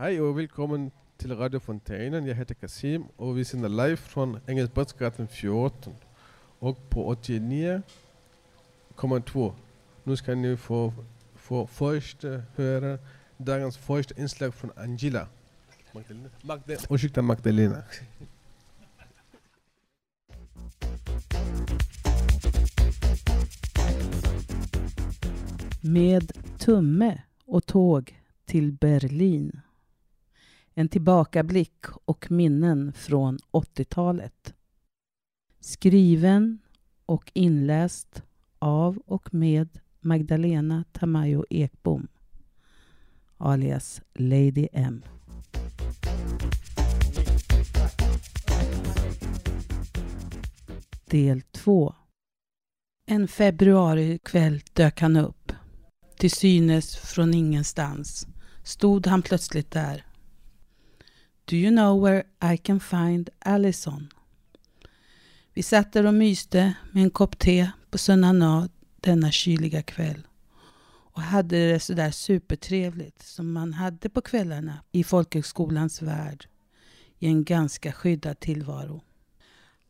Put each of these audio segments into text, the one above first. Hi och välkommen till Radio Fontänen. Jag heter Kasim och vi sänder live från Engelbrektsgatan 14 och på 89,2. Nu ska ni få först höra dagens första inslag från Angela. Ursäkta Magdalena. Med tumme och tåg till Berlin. En tillbakablick och minnen från 80-talet. Skriven och inläst av och med Magdalena Tamayo Ekbom, alias Lady M. Del 2. En februarikväll dök han upp. Till synes från ingenstans stod han plötsligt där. Do you know where I can find Allison? Vi satt där och myste med en kopp te på Sunnan denna kyliga kväll och hade det så där supertrevligt som man hade på kvällarna i folkhögskolans värld i en ganska skyddad tillvaro.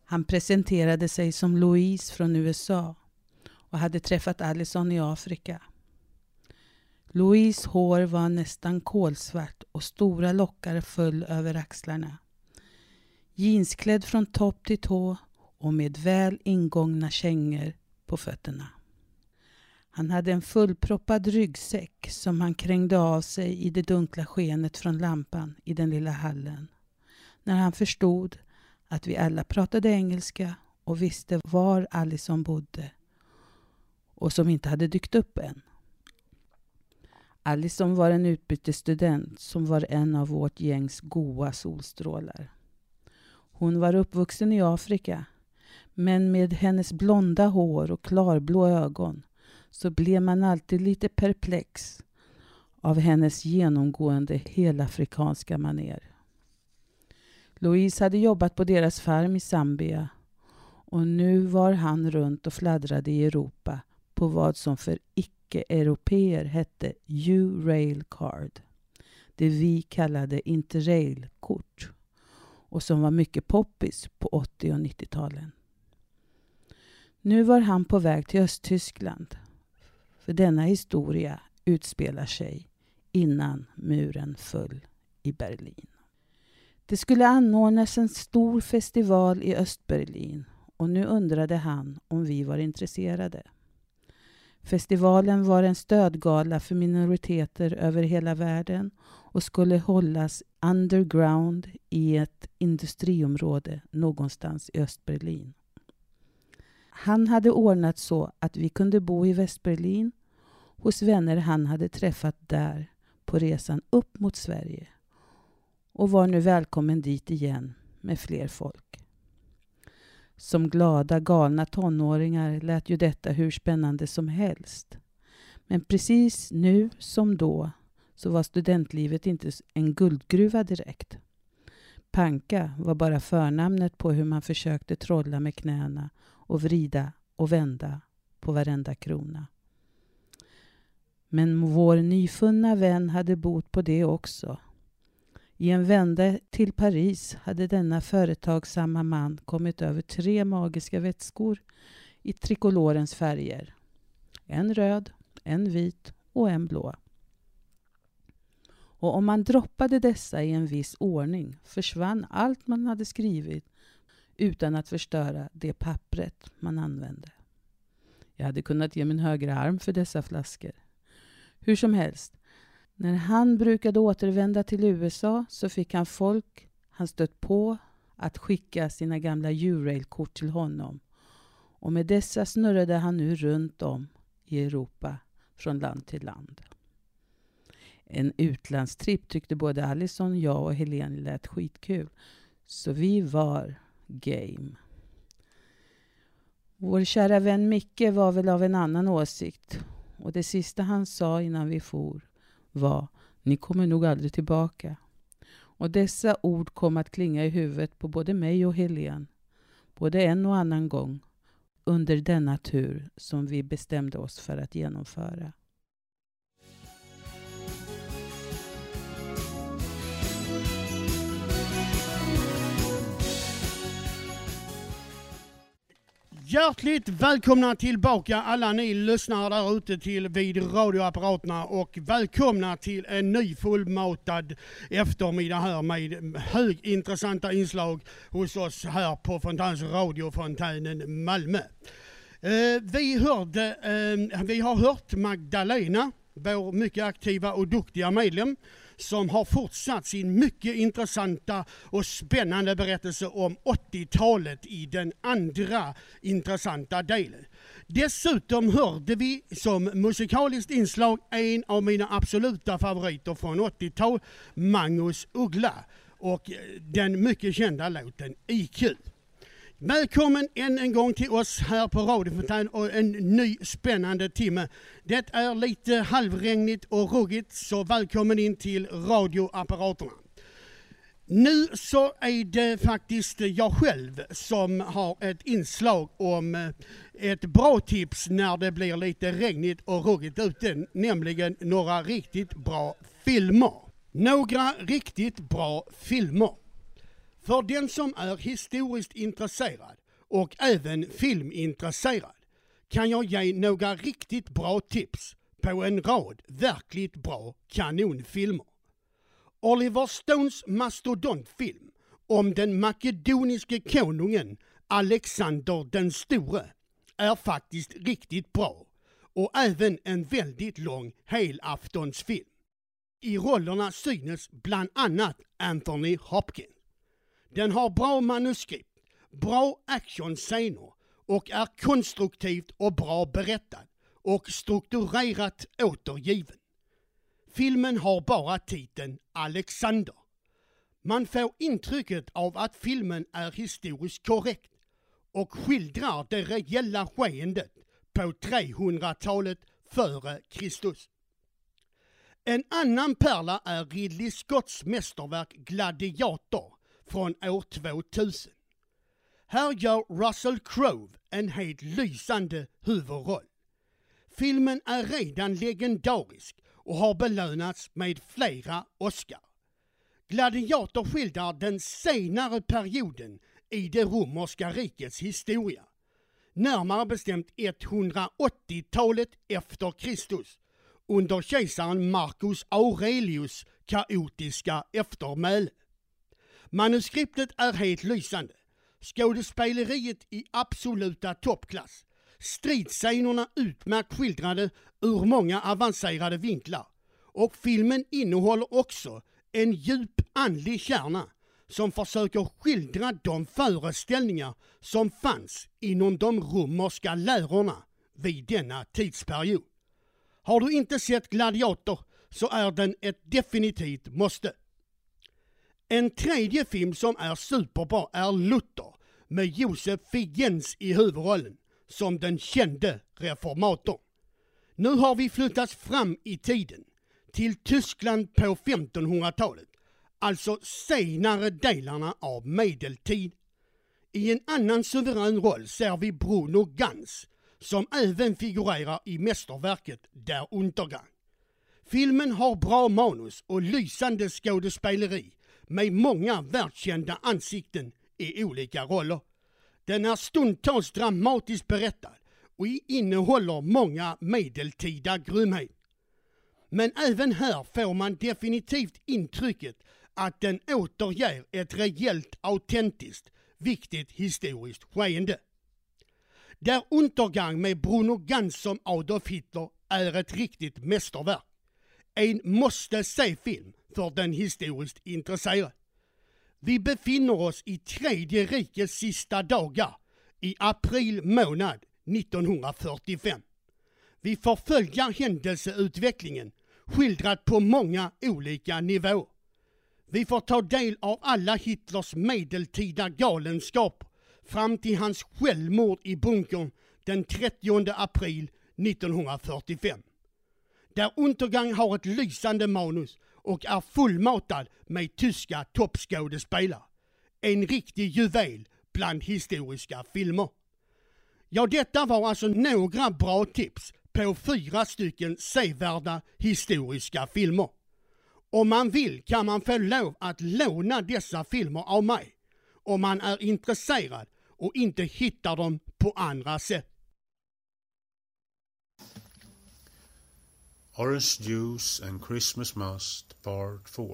Han presenterade sig som Louise från USA och hade träffat Allison i Afrika. Louises hår var nästan kolsvart och stora lockar föll över axlarna. Jeansklädd från topp till tå och med väl ingångna kängor på fötterna. Han hade en fullproppad ryggsäck som han krängde av sig i det dunkla skenet från lampan i den lilla hallen. När han förstod att vi alla pratade engelska och visste var Allison bodde och som inte hade dykt upp än. Allison var en utbytesstudent som var en av vårt gängs goa solstrålar. Hon var uppvuxen i Afrika, men med hennes blonda hår och klarblå ögon så blev man alltid lite perplex av hennes genomgående helafrikanska maner. Louise hade jobbat på deras farm i Zambia och nu var han runt och fladdrade i Europa på vad som för icke-europeer hette Eurail card, det vi kallade Interrail-kort och som var mycket poppis på 80- och 90-talen. Nu var han på väg till Östtyskland, för denna historia utspelar sig innan muren föll i Berlin. Det skulle anordnas en stor festival i Östberlin och nu undrade han om vi var intresserade. Festivalen var en stödgala för minoriteter över hela världen och skulle hållas underground i ett industriområde någonstans i Östberlin. Han hade ordnat så att vi kunde bo i Västberlin hos vänner han hade träffat där på resan upp mot Sverige och var nu välkommen dit igen med fler folk. Som glada, galna tonåringar lät ju detta hur spännande som helst. Men precis nu som då så var studentlivet inte en guldgruva direkt. Panka var bara förnamnet på hur man försökte trolla med knäna och vrida och vända på varenda krona. Men vår nyfunna vän hade bott på det också. I en vända till Paris hade denna företagsamma man kommit över 3 magiska vätskor i trikolorens färger. En röd, en vit och en blå. Och om man droppade dessa i en viss ordning försvann allt man hade skrivit utan att förstöra det pappret man använde. Jag hade kunnat ge min högra arm för dessa flaskor. Hur som helst. När han brukade återvända till USA så fick han folk han stött på att skicka sina gamla Eurail-kort till honom. Och med dessa snurrade han nu runt om i Europa från land till land. En utlandstripp tyckte både Allison, jag och Helene lät skitkul. Så vi var game. Vår kära vän Micke var väl av en annan åsikt. Och det sista han sa innan vi for var, ni kommer nog aldrig tillbaka. Och dessa ord kom att klinga i huvudet på både mig och Helene, både en och annan gång, under denna tur som vi bestämde oss för att genomföra. Hjärtligt välkomna tillbaka alla ni lyssnare där ute till vid radioapparaterna och välkomna till en ny fullmatad eftermiddag här med högintressanta inslag hos oss här på Fontäns Radio Fontänen Malmö. Vi har hört Magdalena, vår mycket aktiva och duktiga medlem, som har fortsatt sin mycket intressanta och spännande berättelse om 80-talet i den andra intressanta delen. Dessutom hörde vi som musikaliskt inslag en av mina absoluta favoriter från 80-tal, Magnus Uggla, och den mycket kända låten IQ. Välkommen än en gång till oss här på Radio Fontänen och en ny spännande timme. Det är lite halvregnigt och ruggigt, så välkommen in till radioapparaterna. Nu så är det faktiskt jag själv som har ett inslag om ett bra tips när det blir lite regnigt och ruggigt ute, nämligen några riktigt bra filmer. Några riktigt bra filmer. För den som är historiskt intresserad och även filmintresserad kan jag ge några riktigt bra tips på en rad verkligt bra kanonfilmer. Oliver Stones mastodontfilm om den makedoniske konungen Alexander den store är faktiskt riktigt bra, och även en väldigt lång helaftonsfilm. I rollerna synes bland annat Anthony Hopkins. Den har bra manuskript, bra actionscener och är konstruktivt och bra berättad och strukturerat återgiven. Filmen har bara titeln Alexander. Man får intrycket av att filmen är historiskt korrekt och skildrar det reella skeendet på 300-talet före Kristus. En annan pärla är Ridley Scotts mästerverk Gladiator från år 2000. Här gör Russell Crowe en helt lysande huvudroll. Filmen är redan legendarisk och har belönats med flera Oscar. Gladiator skildrar den senare perioden i det romerska rikets historia, närmare bestämt 180-talet efter Kristus, under kejsaren Marcus Aurelius kaotiska eftermäle. Manuskriptet är helt lysande, skådespeleriet i absoluta toppklass, stridsscenerna utmärkt skildrade ur många avancerade vinklar, och filmen innehåller också en djup andlig kärna som försöker skildra de föreställningar som fanns inom de romerska lärorna vid denna tidsperiod. Har du inte sett Gladiator så är den ett definitivt måste. En tredje film som är superbra är Luther med Josef Fiennes i huvudrollen som den kände reformatorn. Nu har vi flyttats fram i tiden till Tyskland på 1500-talet, alltså senare delarna av medeltid. I en annan suverän roll ser vi Bruno Ganz, som även figurerar i mästerverket Der Untergang. Filmen har bra manus och lysande skådespeleri med många världskända ansikten i olika roller. Den är stundtals dramatiskt berättad och innehåller många medeltida grymhet. Men även här får man definitivt intrycket att den återger ett rejält, autentiskt, viktigt historiskt skeende. Der Untergang med Bruno Ganz som Adolf Hitler är ett riktigt mästerverk. En måste-se-film för den historiskt intresserade. Vi befinner oss i tredje rikets sista dagar i april månad 1945. Vi får följa händelseutvecklingen skildrat på många olika nivåer. Vi får ta del av alla Hitlers medeltida galenskap fram till hans självmord i bunkern den 30 april 1945. Der Untergang har ett lysande manus och är fullmatad med tyska toppskådespelare. En riktig juvel bland historiska filmer. Ja, detta var alltså några bra tips på 4 stycken sevärda historiska filmer. Om man vill kan man få lov att låna dessa filmer av mig om man är intresserad och inte hittar dem på andra sätt. Orange Juice and Christmas Must Part 4.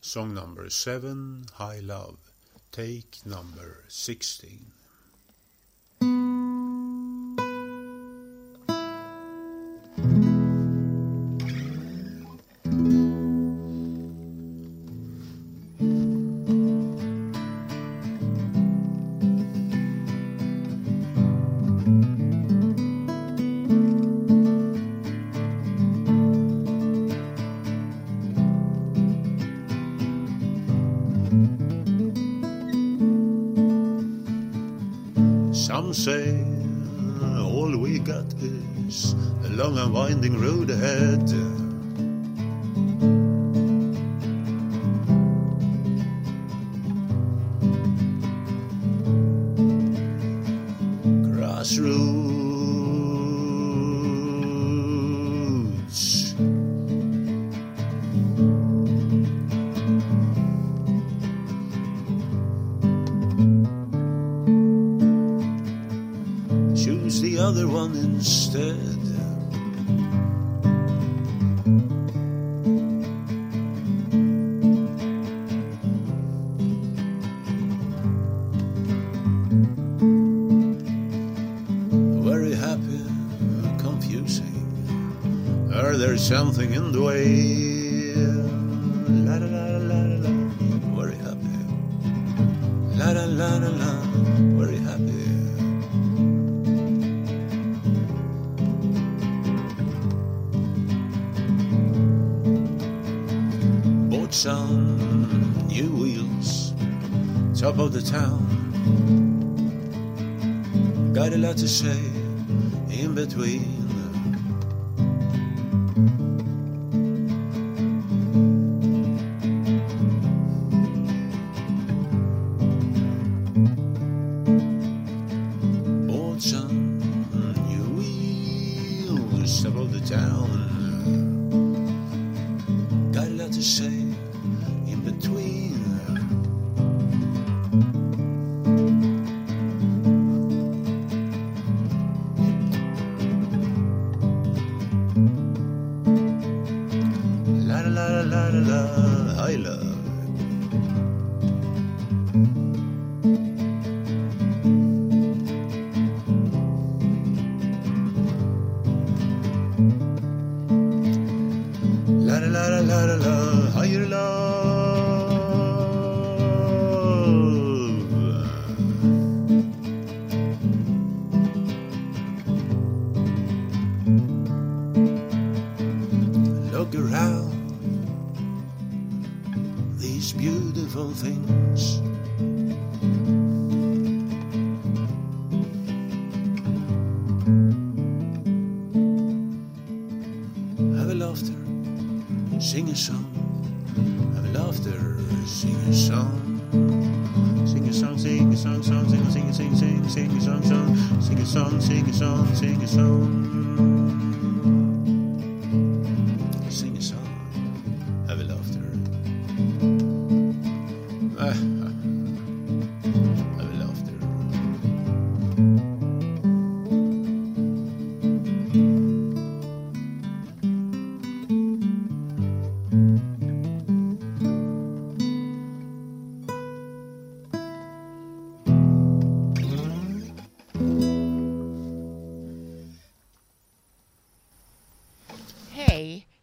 Song number 7, High Love. Take number 16. Say all we got is a long and winding road ahead. Crossroads. The other one instead. Very happy, confusing. Or there's something in the way. La la la la la. Very happy. La la la la la. Very happy. Sun, new wheels, top of the town. Got a lot to say in between.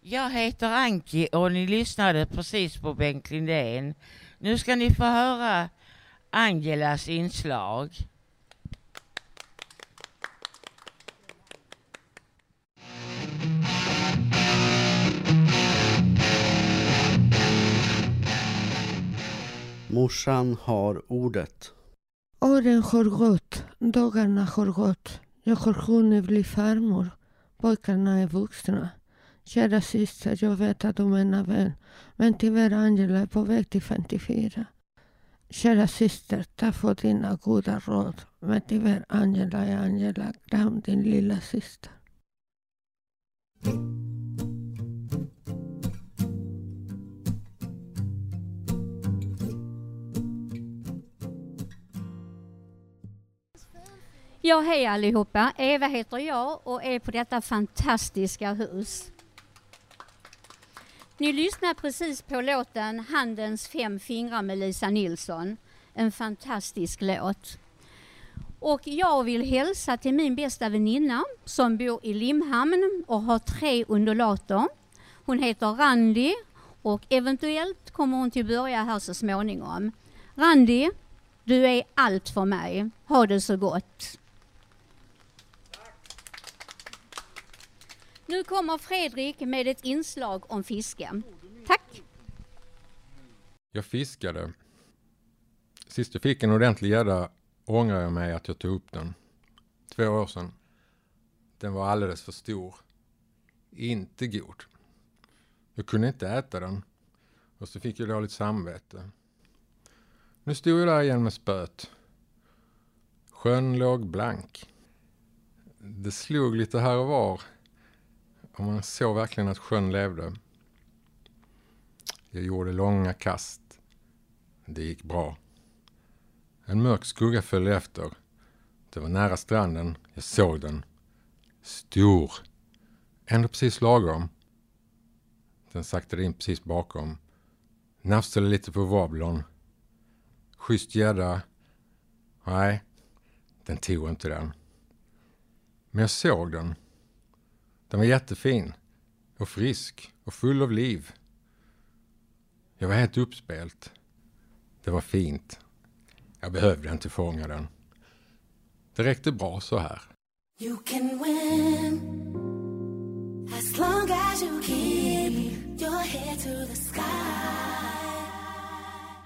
Jag heter Anki och ni lyssnade precis på Bengt Lindén. Nu ska ni få höra Angelas inslag. Morsan har ordet. Åren har gått, dagarna har gått. Jag har hunnit bli farmor, pojkarna är vuxna. Kära syster, jag vet att du menar väl, men tyvärr Angela är på väg till 54. Kära syster, tack för dina goda råd, men tyvärr Angela är Angela, glöm din lilla syster. Ja, hej allihopa. Eva heter jag och är på detta fantastiska hus. Ni lyssnar precis på låten Handens fem fingrar med Lisa Nilsson. En fantastisk låt. Och jag vill hälsa till min bästa väninna som bor i Limhamn och har 3 undulater. Hon heter Randi och eventuellt kommer hon till börja här så småningom. Randi, du är allt för mig. Ha det så gott. Tack. Nu kommer Fredrik med ett inslag om fiske. Tack. Jag fiskade. Sist jag fick en ordentlig gädda ångrar jag mig att jag tog upp den. 2 år sedan. Den var alldeles för stor. Inte god. Jag kunde inte äta den. Och så fick jag dåligt samvete. Nu stod jag där igen med spöet. Sjön låg blank. Det slog lite här och var. Och man såg verkligen att sjön levde. Jag gjorde långa kast. Det gick bra. En mörk skugga följde efter. Det var nära stranden. Jag såg den. Stor. Ändå precis lagom. Den saktade in precis bakom. Nafsade lite på vablon. Schysst gädda. Nej, den tog inte den. Men jag såg den. Den var jättefin. Och frisk. Och full av liv. Jag var helt uppspelt. Det var fint. Jag behövde inte fånga den. Det räckte bra så här. You can win as long as you keep your head to the sky.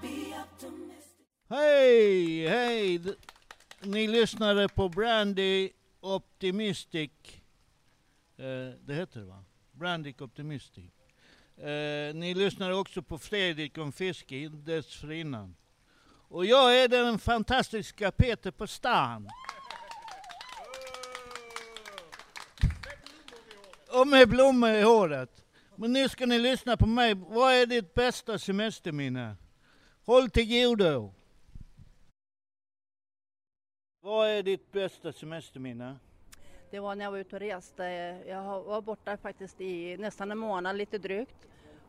Be optimistic. Hej, hej. Ni lyssnade på Brandy Optimistic. Det heter det, va? Brandy Optimistic. Ni lyssnade också på Fredrik om fiske dessförinnan. Och jag är den fantastiska Peter på stan. Och med blommor i håret. Men nu ska ni lyssna på mig. Vad är ditt bästa semesterminne? Håll till godo. Vad är ditt bästa semesterminne? Det var när jag var ute och reste. Jag var borta faktiskt i nästan en månad, lite drygt.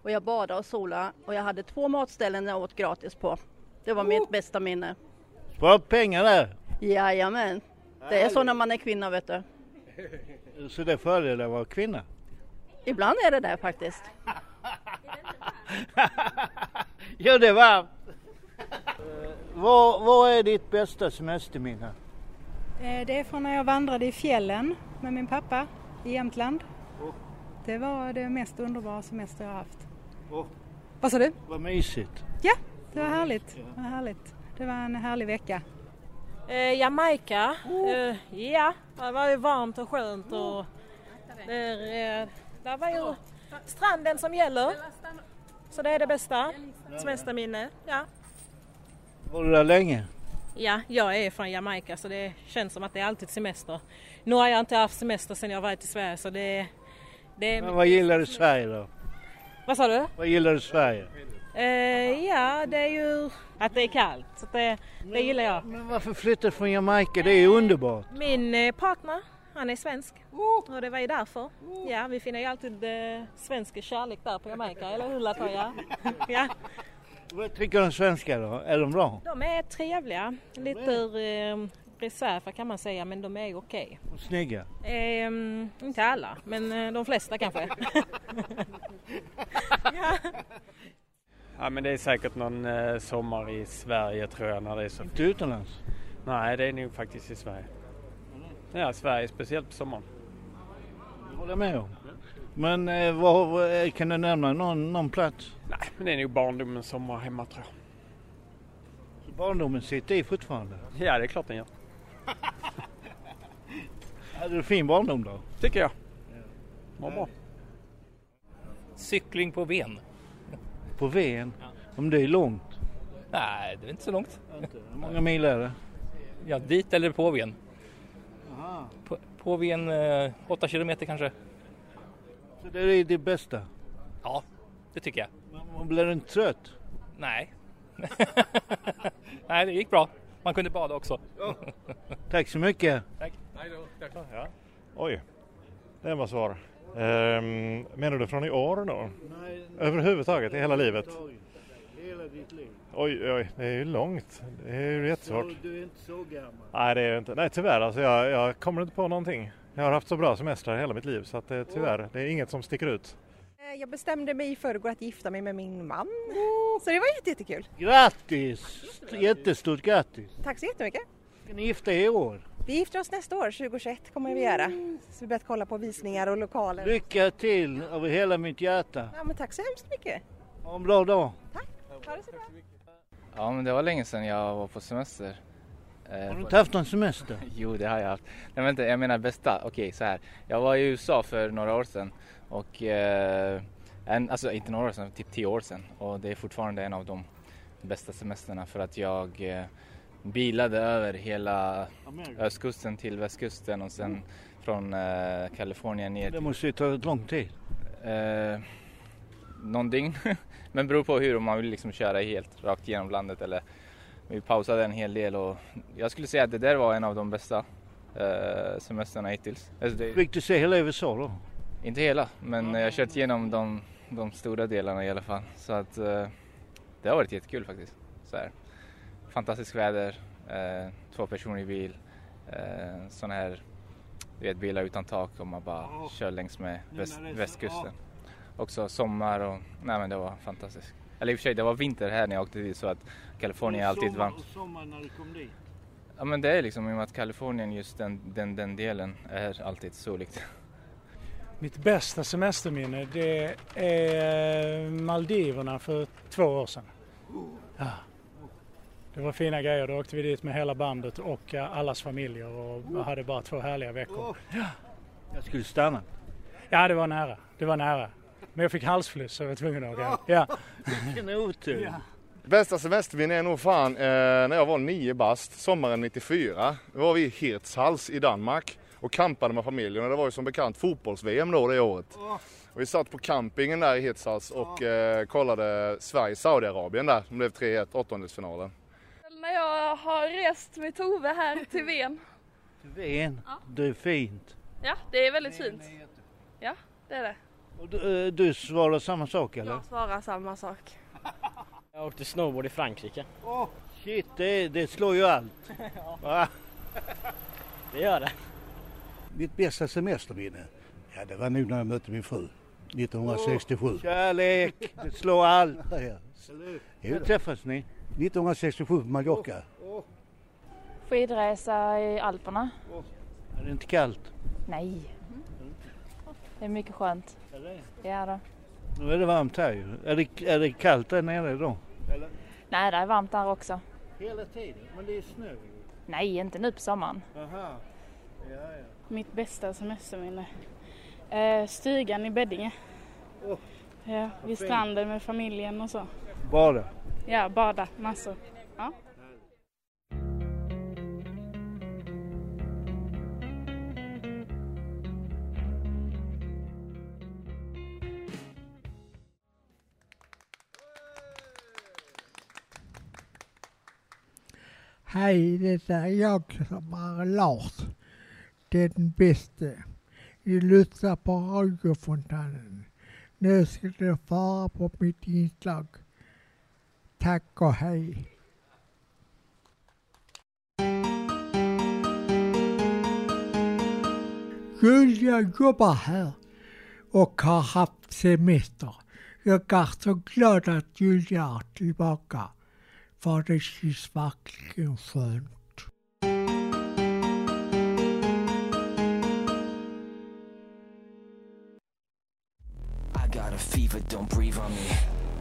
Och jag badade och solade. Och jag hade 2 matställen jag åt gratis på. Det var mitt bästa minne. Spara pengar där? Jajamän. Det är så när man är kvinna, vet du. Så det är fördel att vara kvinna? Ibland är det där faktiskt. Ja, det var. Vad är ditt bästa semesterminne? Det är från när jag vandrade i fjällen med min pappa i Jämtland. Oh. Det var det mest underbara semester jag har haft. Oh. Vad sa du? Vad mysigt. Ja. Det var härligt. Det var härligt. Det var en härlig vecka. Jamaica. Ja, det var ju varmt och skönt. Och där var ju stranden som gäller. Så det är det bästa semesterminne. Ja. Var du där länge? Ja, jag är från Jamaica så det känns som att det är alltid semester. Nu har jag inte haft semester sedan jag varit i Sverige så det. Men vad gillar du Sverige då? Vad sa du? Vad gillar du Sverige? Ja, det är ju att det är kallt, så det gillar jag. Men varför flyttar från Jamaica? Det är ju underbart. Min partner, han är svensk. Och det var ju därför. Ja, vi finner ju alltid svenska kärlek där på Jamaica, eller hur låter jag? Ja. Vad tycker de svenska då? Är de bra? De är trevliga. Lite reserver kan man säga, men de är ju okej. Och snygga? Inte alla, men de flesta kanske. Ja. Ja, men det är säkert någon sommar i Sverige tror jag när det är så. Inte utomlands? Nej, det är nog faktiskt i Sverige. Ja, Sverige speciellt på sommaren. Det håller jag med om. Men kan du nämna någon plats? Nej, men det är nog barndomens sommar hemma tror jag. Så barndomen sitter i fortfarande? Ja, det är klart den gör. Hade du fin barndom då? Tycker jag. Var bra. Cykling på Hven. På Hven? Ja. Om det är långt? Nej, det är inte så långt. Hur många mil är det? Ja, dit eller på Hven. På Hven 8 kilometer kanske. Så det är det bästa? Ja, det tycker jag. Men blir du inte trött? Nej. Nej, det gick bra. Man kunde bada också. Ja. Tack så mycket. Tack. Nej då. Tack. Ja. Oj, det var svar. Menar du från i år då? Nej. Överhuvudtaget, i hela livet? Hela ditt liv. Oj, oj, det är ju långt. Det är ju jättesvårt. Så, du är inte så gammal. Nej, det är inte. Nej, tyvärr. Alltså, jag kommer inte på någonting. Jag har haft så bra semester hela mitt liv, så att, tyvärr, det är inget som sticker ut. Jag bestämde mig i förrgår att gifta mig med min man. Så det var jättekul. Grattis! Jättestort grattis. Tack så jättemycket. Ska ni gifta er i år? Vi gifter oss nästa år, 2021 kommer vi göra. Så vi börjat kolla på visningar och lokaler. Lycka till av hela mitt hjärta. Ja, men tack så hemskt mycket. Ha en bra dag. Tack. Ha det så bra. Ja, men det var länge sedan jag var på semester. Har du inte haft någon semester? Jo, det har jag haft. Nej, vänta, jag menar bästa. Okej, så här. Jag var i USA för några år sedan. Och, alltså inte några år sedan, typ 10 år sedan. Och det är fortfarande en av de bästa semesterna för att jag bilade över hela östkusten till västkusten och sen från Kalifornien ner. Det måste ju ta ett lång tid. Någon dygn. Men beror på hur, om man vill liksom köra helt rakt genom landet eller vi pausade en hel del. Och jag skulle säga att det där var en av de bästa semesterna hittills. Alltså det... Fick du se hela USA då? Inte hela, men jag har kört igenom de stora delarna i alla fall. Så att det har varit jättekul faktiskt. Så här. Fantastiskt väder, 2 personer i bil, sådana här, du vet, bilar utan tak och man bara kör längs med västkusten. Också sommar och, nej men det var fantastiskt. Eller i och för sig, det var vinter här när jag åkte dit så att Kalifornien är alltid varmt. Sommar när du kom dit? Ja men det är liksom, i och med att Kalifornien just den delen är alltid soligt. Mitt bästa semesterminne det är Maldiverna för 2 år sedan. Ja. Det var fina grejer, då åkte vi dit med hela bandet och allas familjer och hade bara 2 härliga veckor. Ja. Jag skulle stanna. Ja, det var nära. Men jag fick halsfluss så jag var tvungen att åka. Ja. Ja. Bästa semesterminne är nog fan när jag var 9 bast, sommaren 94. Då var vi i Hirtshals i Danmark och kampade med familjen. Och det var ju som bekant fotbolls-VM då det året. Och vi satt på campingen där i Hirtshals och kollade Sverige-Saudiarabien där. Det blev 3-1, åttondelsfinalen. När jag har rest med Tove här till Hven. Hven? Ja. Det är fint. Ja, det är väldigt fint. Ja, det är det. Och du svarar samma sak eller? Jag svarar samma sak. Jag åkte snowboard i Frankrike. Åh, shit, det slår ju allt. Ja. Det gör det. Mitt bästa semesterminne, ja det var nu när jag mötte min fru, 1967. Kärlek, det slår allt. Hur träffades ni? 1967 på Mallorca. Skidresa i Alperna. Är det inte kallt? Nej. Det är mycket skönt. Ja då. Nu är det varmt här ju. Är det kallt där nere då? Eller? Nej, det är varmt där också. Hela tiden? Men det är snö? Nej, inte nu på sommaren. Aha. Ja. Mitt bästa semesterminne. Stugan i Beddinge. Ja, vid stranden med familjen och så. Bada? Ja, bada. Massor. Ja. Hej, det är jag som är Lars. Det är den bästa. Ni lyssnar på Radio Fontänen. Nu ska du fara på mitt inslag. Tack och hej. Julia jobbar här och har haft semester. Jag är så glad att Julia är tillbaka. För det känns verkligen skönt. Fever, don't breathe on me.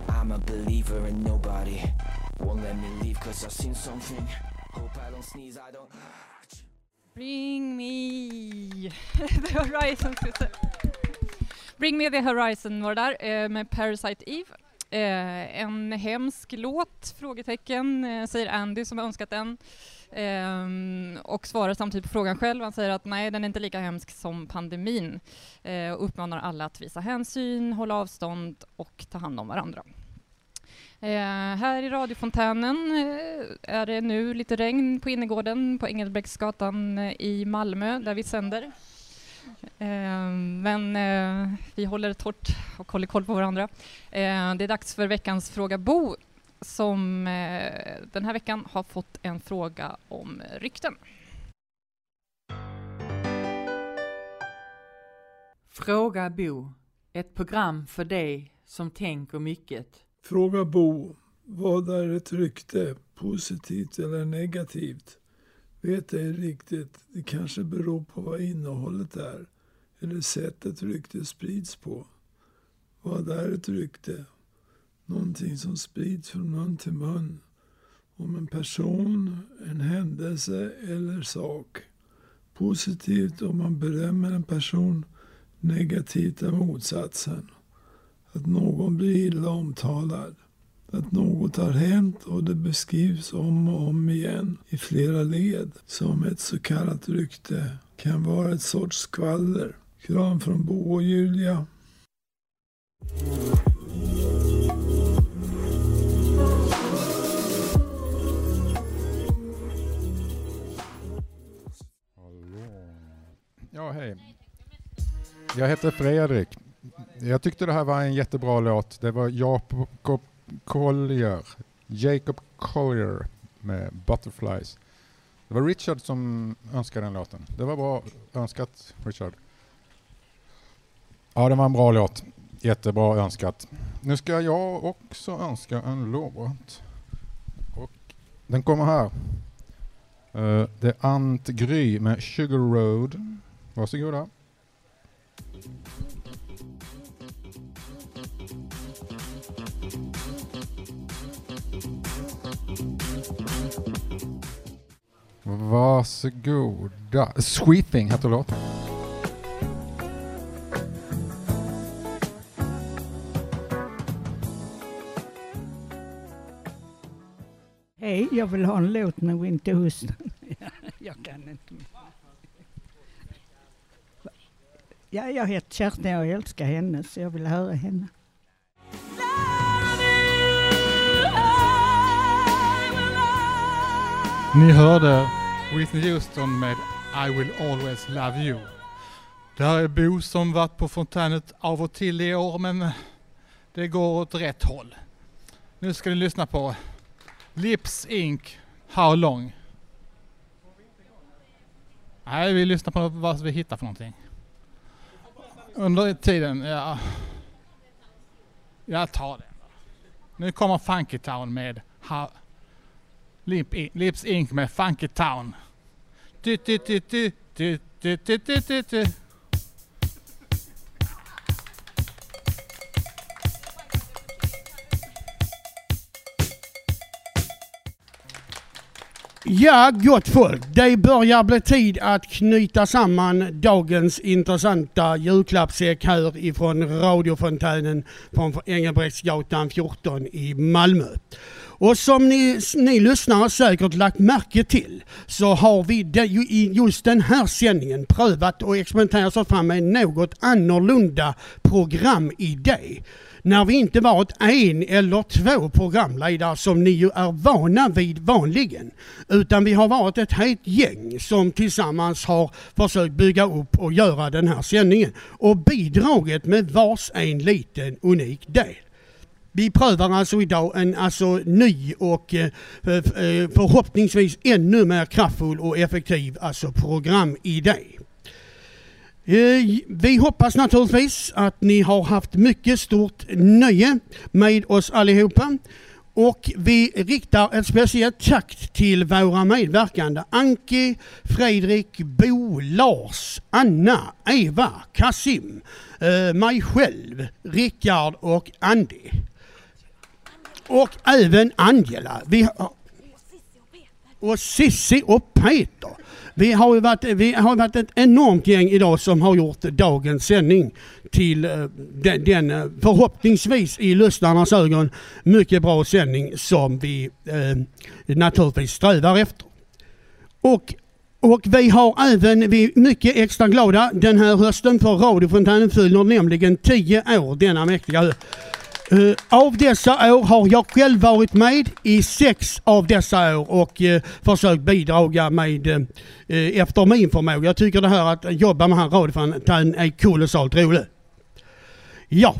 I'm a believer and nobody won't let me leave cause I've seen something. Hope I don't sneeze, I don't bring me the horizon. Bring me the horizon var där med Parasite Eve. En hemsk låt, frågetecken, säger Andy som har önskat den. Och svarar samtidigt på frågan själv. Han säger att nej, den är inte lika hemsk som pandemin. Och uppmanar alla att visa hänsyn, hålla avstånd och ta hand om varandra. Här i Radio Fontänen är det nu lite regn på innergården på Engelbrektsgatan i Malmö där vi sänder. Men vi håller torrt och håller koll på varandra. Det är dags för veckans fråga Bo som den här veckan har fått en fråga om rykten. Fråga Bo, ett program för dig som tänker mycket. Fråga Bo, vad är ett rykte, positivt eller negativt? Vet ej riktigt, det kanske beror på vad innehållet är eller sättet rykte sprids på. Vad är ett rykte? Någonting som sprids från mun till mun om en person, en händelse eller sak. Positivt om man berömmer en person, negativt är motsatsen. Att någon blir illa omtalad. Att något har hänt och det beskrivs om och om igen i flera led som ett så kallat rykte kan vara ett sorts skvaller. Kram från Bo och Julia. Hallå. Ja, hej. Jag heter Fredrik. Jag tyckte det här var en jättebra låt. Det var Jacob Collier med Butterflies. Det var Richard som önskade den låten. Det var bra önskat, Richard. Ja, det var en bra låt. Jättebra önskat. Nu ska jag också önska en låt. Och den kommer här. Det är Ant Gry med Sugar Road. Varsågoda. Varsågoda. Sweeping heter låten. Hej, jag vill ha en låt med Winterhusten. Jag kan inte. Ja, jag heter Kerstin och jag älskar henne så jag vill höra henne. Ni hörde Whitney Houston med I Will Always Love You. Det här är Bo som varit på Fontänet av och till i år, men det går åt rätt håll. Nu ska ni lyssna på Lips Inc. How Long? Nej, vi lyssnar på vad vi hittar för någonting. Under tiden, ja. Jag tar det. Nu kommer Funky Town med Lips Inc med Funky Town. Ja, gott folk. Det börjar bli tid att knyta samman dagens intressanta julklappssäck här ifrån Radiofontänen från Engelbrektsgatan 14 i Malmö. Och som ni lyssnare säkert lagt märke till så har vi i just den här sändningen prövat och experimenterat oss fram med något annorlunda programidé. När vi inte varit en eller två programledare som ni ju är vana vid vanligen. Utan vi har varit ett helt gäng som tillsammans har försökt bygga upp och göra den här sändningen. Och bidragit med vars en liten unik del. Vi prövar alltså idag en ny och förhoppningsvis ännu mer kraftfull och effektiv programidé. Vi hoppas naturligtvis att ni har haft mycket stort nöje med oss allihopa. Och vi riktar ett speciellt tack till våra medverkande Anki, Fredrik, Bo, Lars, Anna, Eva, Kasim, mig själv, Richard och Andy. Och även Angela. Och Sissi och Peter. Vi har varit ett enormt gäng idag som har gjort dagens sändning till den förhoppningsvis i lyssnarnas ögon mycket bra sändning som vi naturligtvis strävar efter. Och vi är mycket extra glada den här hösten för Radiofontänen fyller nämligen 10 år denna mäktiga höst. Av dessa år har jag själv varit med i 6 av dessa år och försökt bidraga med efter min förmåga. Jag tycker det här att jobba med han radiofontänen är kolossalt roligt. Ja,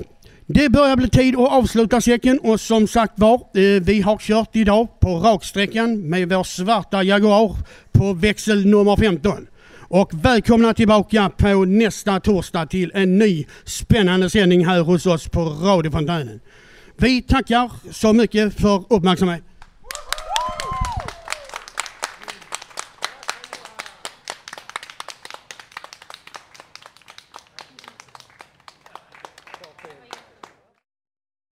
det börjar bli tid att avsluta säcken och som sagt var, vi har kört idag på raksträckan med vår svarta Jaguar på växel nummer 15. Och välkomna tillbaka på nästa torsdag till en ny spännande sändning här hos oss på Radio Fontänen. Vi tackar så mycket för uppmärksamheten.